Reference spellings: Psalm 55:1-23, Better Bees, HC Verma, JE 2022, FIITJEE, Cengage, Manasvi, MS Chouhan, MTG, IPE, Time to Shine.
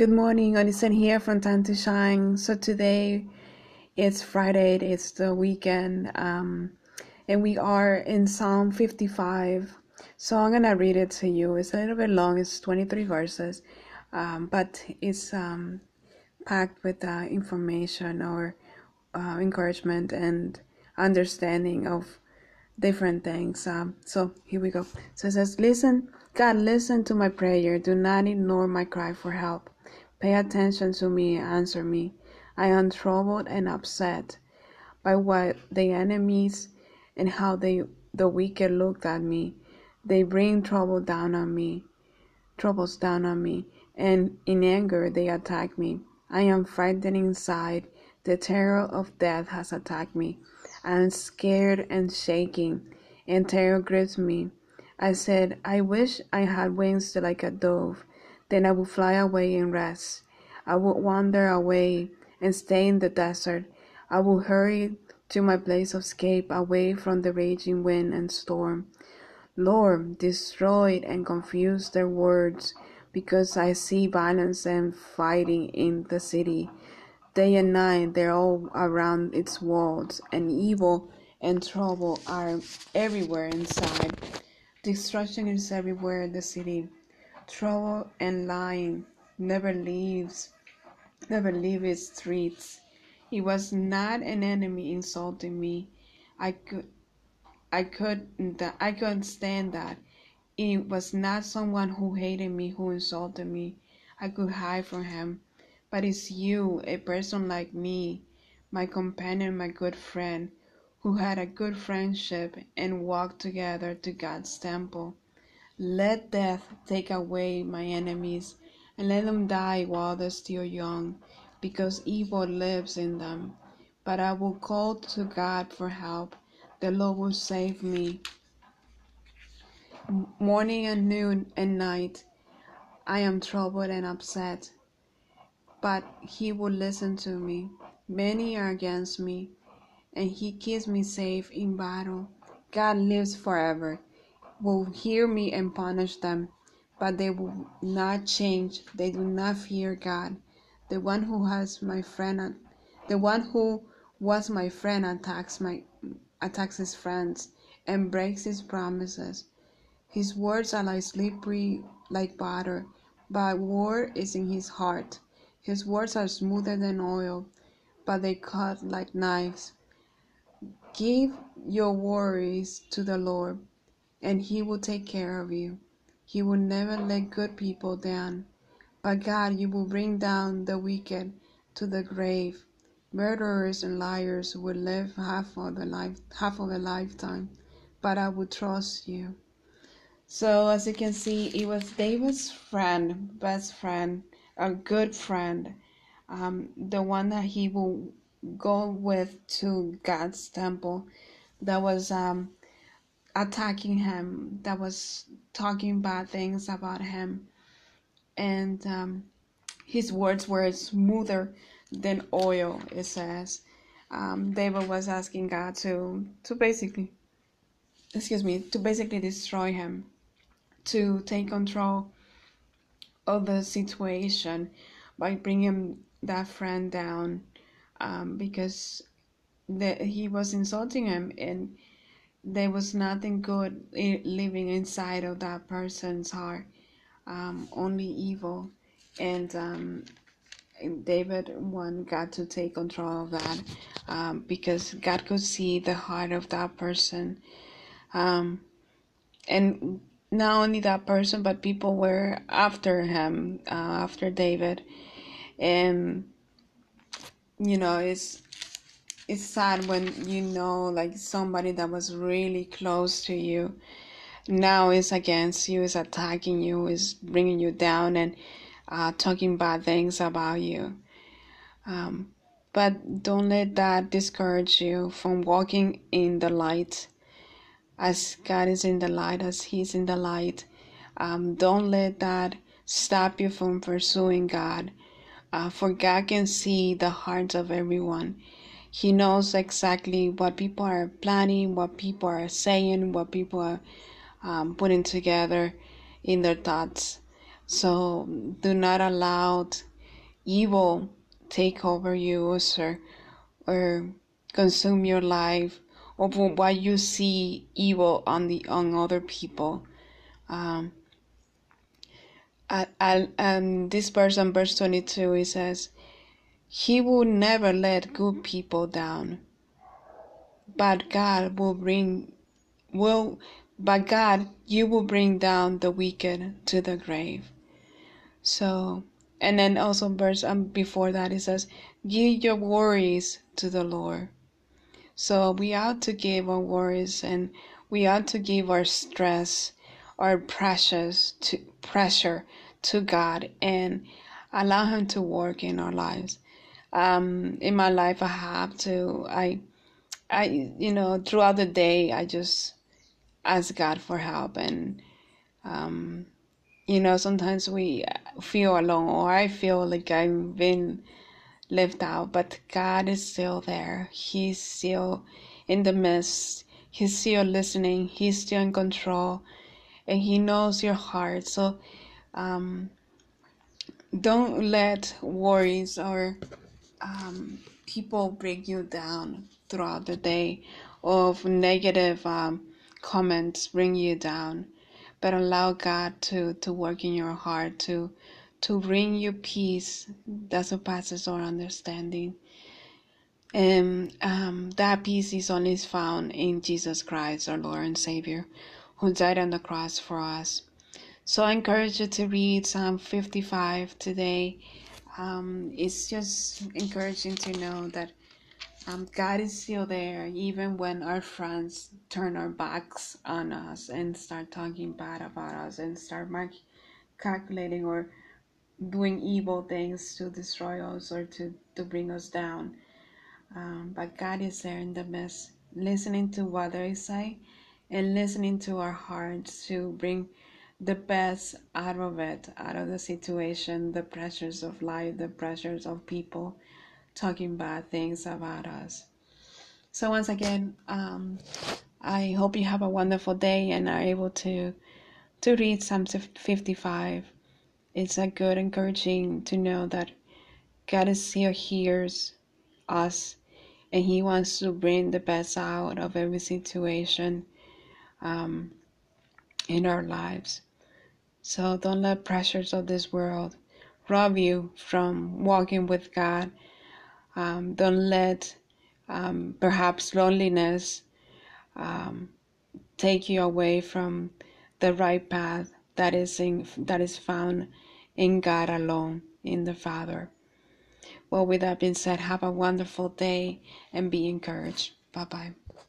Good morning, Onisen here from Time to Shine. So today it's Friday, it's the weekend, and we are in Psalm 55. So I'm going to read it to you. It's a little bit long, it's 23 verses, but it's packed with information or encouragement and understanding of different things. So here we go. So it says, "Listen, God, listen to my prayer. Do not ignore my cry for help. Pay attention to me, answer me. I am troubled and upset by what the enemies and how the wicked looked at me. They bring troubles down on me, and in anger they attack me. I am frightened inside. The terror of death has attacked me. I am scared and shaking, and terror grips me. I said, I wish I had wings like a dove. Then I would fly away and rest. I would wander away and stay in the desert. I would hurry to my place of escape, away from the raging wind and storm. Lord, destroy and confuse their words, because I see violence and fighting in the city. Day and night they're all around its walls, and evil and trouble are everywhere inside. Destruction is everywhere in the city. Trouble and lying never leave its streets. It was not an enemy insulting me. I couldn't stand that. It was not someone who hated me who insulted me. I could hide from him. But it's you, a person like me, my companion, my good friend, who had a good friendship and walked together to God's temple. Let death take away my enemies, and let them die while they're still young, because evil lives in them. But I will call to God for help. The Lord will save me. Morning and noon and night, I am troubled and upset, but He will listen to me. Many are against me, and He keeps me safe in battle. God lives forever. Will hear me and punish them, but they will not change. They do not fear God, the one who was my friend attacks his friends and breaks his promises. His words are like slippery, like butter, but war is in his heart. His words are smoother than oil, but they cut like knives. Give your worries to the Lord, and He will take care of you. He will never let good people down. But God, you will bring down the wicked to the grave. Murderers and liars will live half of a lifetime. But I will trust you." So as you can see, it was David's friend, best friend, a good friend, the one that he will go with to God's temple, that was attacking him, that was talking bad things about him, and his words were smoother than oil, it says. David was asking God to basically destroy him, to take control of the situation by bringing that friend down, because he was insulting him, and there was nothing good living inside of that person's heart, only evil. And David wanted God to take control of that, because God could see the heart of that person. And not only that person, but people were after him, after David. And, you know, it's sad when you know, like, somebody that was really close to you now is against you, is attacking you, is bringing you down, and talking bad things about you. But don't let that discourage you from walking in the light. As God is in the light, as He's in the light, don't let that stop you from pursuing God. For God can see the hearts of everyone. He knows exactly what people are planning, what people are saying, what people are putting together in their thoughts. So do not allow evil take over you or consume your life, or from what you see evil on other people. And this verse on verse 22, it says, "He will never let good people down, but God, you will bring down the wicked to the grave." So, and then also verse before that, it says, "Give your worries to the Lord." So we ought to give our worries, and we ought to give our stress, our pressure to God, and allow Him to work in our lives. In my life, I throughout the day, I just ask God for help, and sometimes we feel alone, or I feel like I've been left out, but God is still there. He's still in the midst. He's still listening. He's still in control, and He knows your heart. So, don't let worries or people break you down throughout the day, or negative comments bring you down, but allow God to work in your heart, to bring you peace that surpasses our understanding. And that peace is only found in Jesus Christ, our Lord and Savior, who died on the cross for us. So I encourage you to read Psalm 55 today. It's just encouraging to know that God is still there, even when our friends turn our backs on us and start talking bad about us and start calculating or doing evil things to destroy us or to bring us down. But God is there in the midst, listening to what they say and listening to our hearts to bring the best out of it, out of the situation, the pressures of life, the pressures of people talking bad things about us. So once again, I hope you have a wonderful day and are able to read Psalm 55. It's a good encouraging to know that God still hears us, and He wants to bring the best out of every situation in our lives. So don't let pressures of this world rob you from walking with God. Don't let perhaps loneliness take you away from the right path that is found in God alone, in the Father. Well, with that being said, have a wonderful day and be encouraged. Bye-bye.